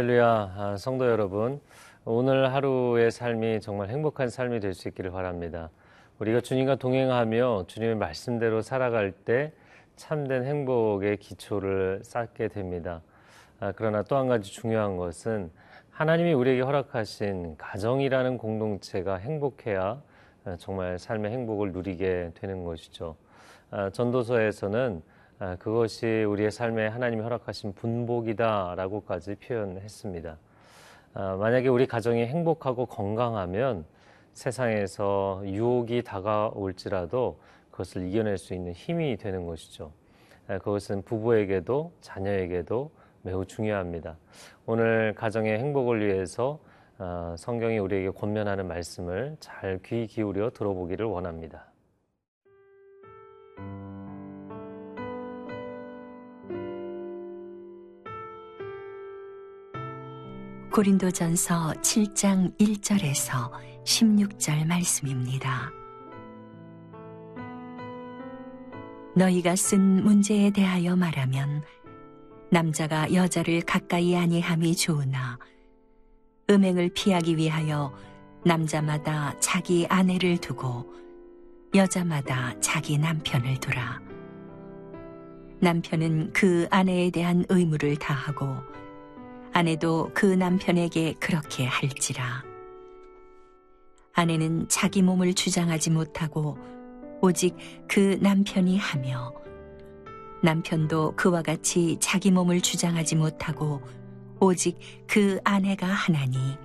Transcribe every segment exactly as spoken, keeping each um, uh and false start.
할렐루야. 성도 여러분, 오늘 하루의 삶이 정말 행복한 삶이 될 수 있기를 바랍니다. 우리가 주님과 동행하며 주님의 말씀대로 살아갈 때 참된 행복의 기초를 쌓게 됩니다. 그러나 또 한 가지 중요한 것은 하나님이 우리에게 허락하신 가정이라는 공동체가 행복해야 정말 삶의 행복을 누리게 되는 것이죠. 전도서에서는 그것이 우리의 삶에 하나님이 허락하신 분복이다라고까지 표현했습니다. 만약에 우리 가정이 행복하고 건강하면 세상에서 유혹이 다가올지라도 그것을 이겨낼 수 있는 힘이 되는 것이죠. 그것은 부부에게도 자녀에게도 매우 중요합니다. 오늘 가정의 행복을 위해서 성경이 우리에게 권면하는 말씀을 잘 귀 기울여 들어보기를 원합니다. 고린도전서 칠 장 일 절에서 십육 절 말씀입니다. 너희가 쓴 문제에 대하여 말하면 남자가 여자를 가까이 아니함이 좋으나 음행을 피하기 위하여 남자마다 자기 아내를 두고 여자마다 자기 남편을 두라. 남편은 그 아내에 대한 의무를 다하고 아내도 그 남편에게 그렇게 할지라. 아내는 자기 몸을 주장하지 못하고 오직 그 남편이 하며 남편도 그와 같이 자기 몸을 주장하지 못하고 오직 그 아내가 하나니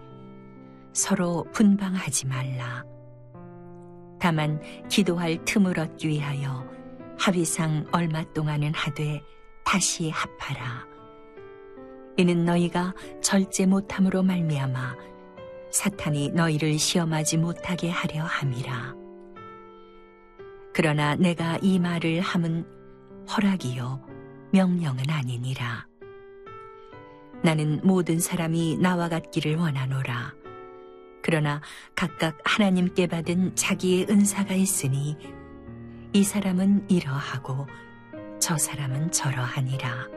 서로 분방하지 말라. 다만 기도할 틈을 얻기 위하여 합의상 얼마 동안은 하되 다시 합하라. 이는 너희가 절제 못함으로 말미암아 사탄이 너희를 시험하지 못하게 하려 함이라. 그러나 내가 이 말을 함은 허락이요 명령은 아니니라. 나는 모든 사람이 나와 같기를 원하노라. 그러나 각각 하나님께 받은 자기의 은사가 있으니 이 사람은 이러하고 저 사람은 저러하니라.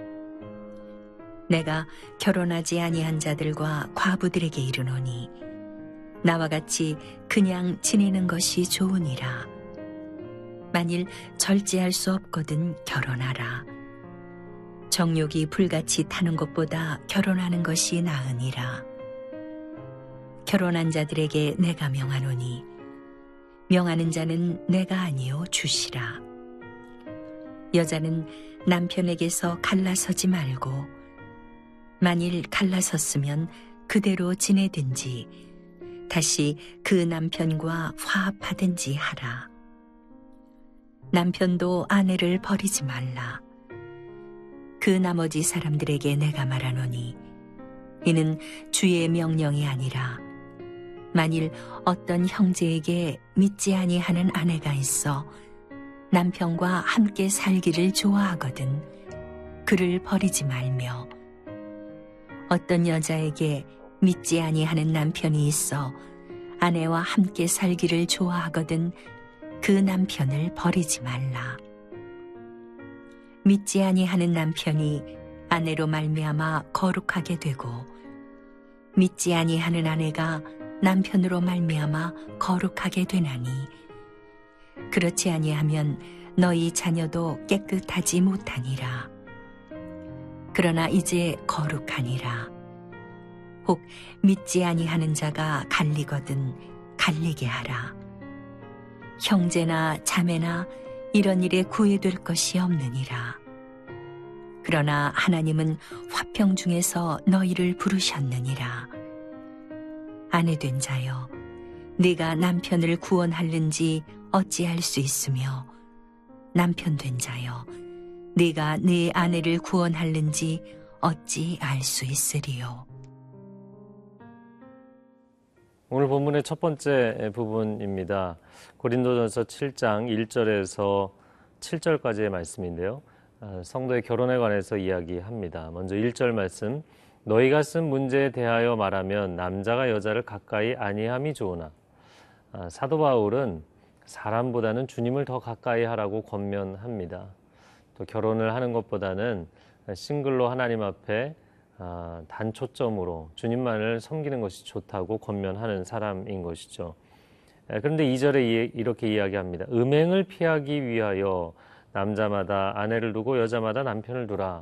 내가 결혼하지 아니한 자들과 과부들에게 이르노니 나와 같이 그냥 지내는 것이 좋으니라. 만일 절제할 수 없거든 결혼하라. 정욕이 불같이 타는 것보다 결혼하는 것이 나으니라. 결혼한 자들에게 내가 명하노니 명하는 자는 내가 아니요 주시라. 여자는 남편에게서 갈라서지 말고 만일 갈라섰으면 그대로 지내든지 다시 그 남편과 화합하든지 하라. 남편도 아내를 버리지 말라. 그 나머지 사람들에게 내가 말하노니 이는 주의 명령이 아니라 만일 어떤 형제에게 믿지 아니하는 아내가 있어 남편과 함께 살기를 좋아하거든 그를 버리지 말며 어떤 여자에게 믿지 아니하는 남편이 있어 아내와 함께 살기를 좋아하거든 그 남편을 버리지 말라. 믿지 아니하는 남편이 아내로 말미암아 거룩하게 되고 믿지 아니하는 아내가 남편으로 말미암아 거룩하게 되나니 그렇지 아니하면 너희 자녀도 깨끗하지 못하니라. 그러나 이제 거룩하니라. 혹 믿지 아니하는 자가 갈리거든 갈리게 하라. 형제나 자매나 이런 일에 구애될 것이 없느니라. 그러나 하나님은 화평 중에서 너희를 부르셨느니라. 아내된 자여, 네가 남편을 구원할는지 어찌할 수 있으며 남편된 자여, 네가 네 아내를 구원할는지 어찌 알 수 있으리요. 오늘 본문의 첫 번째 부분입니다. 고린도전서 칠 장 일 절에서 칠 절까지의 말씀인데요. 성도의 결혼에 관해서 이야기합니다. 먼저 일 절 말씀, 너희가 쓴 문제에 대하여 말하면 남자가 여자를 가까이 아니함이 좋으나. 사도 바울은 사람보다는 주님을 더 가까이 하라고 권면합니다. 또 결혼을 하는 것보다는 싱글로 하나님 앞에 단초점으로 주님만을 섬기는 것이 좋다고 권면하는 사람인 것이죠. 그런데 이 절에 이렇게 이야기합니다. 음행을 피하기 위하여 남자마다 아내를 두고 여자마다 남편을 두라.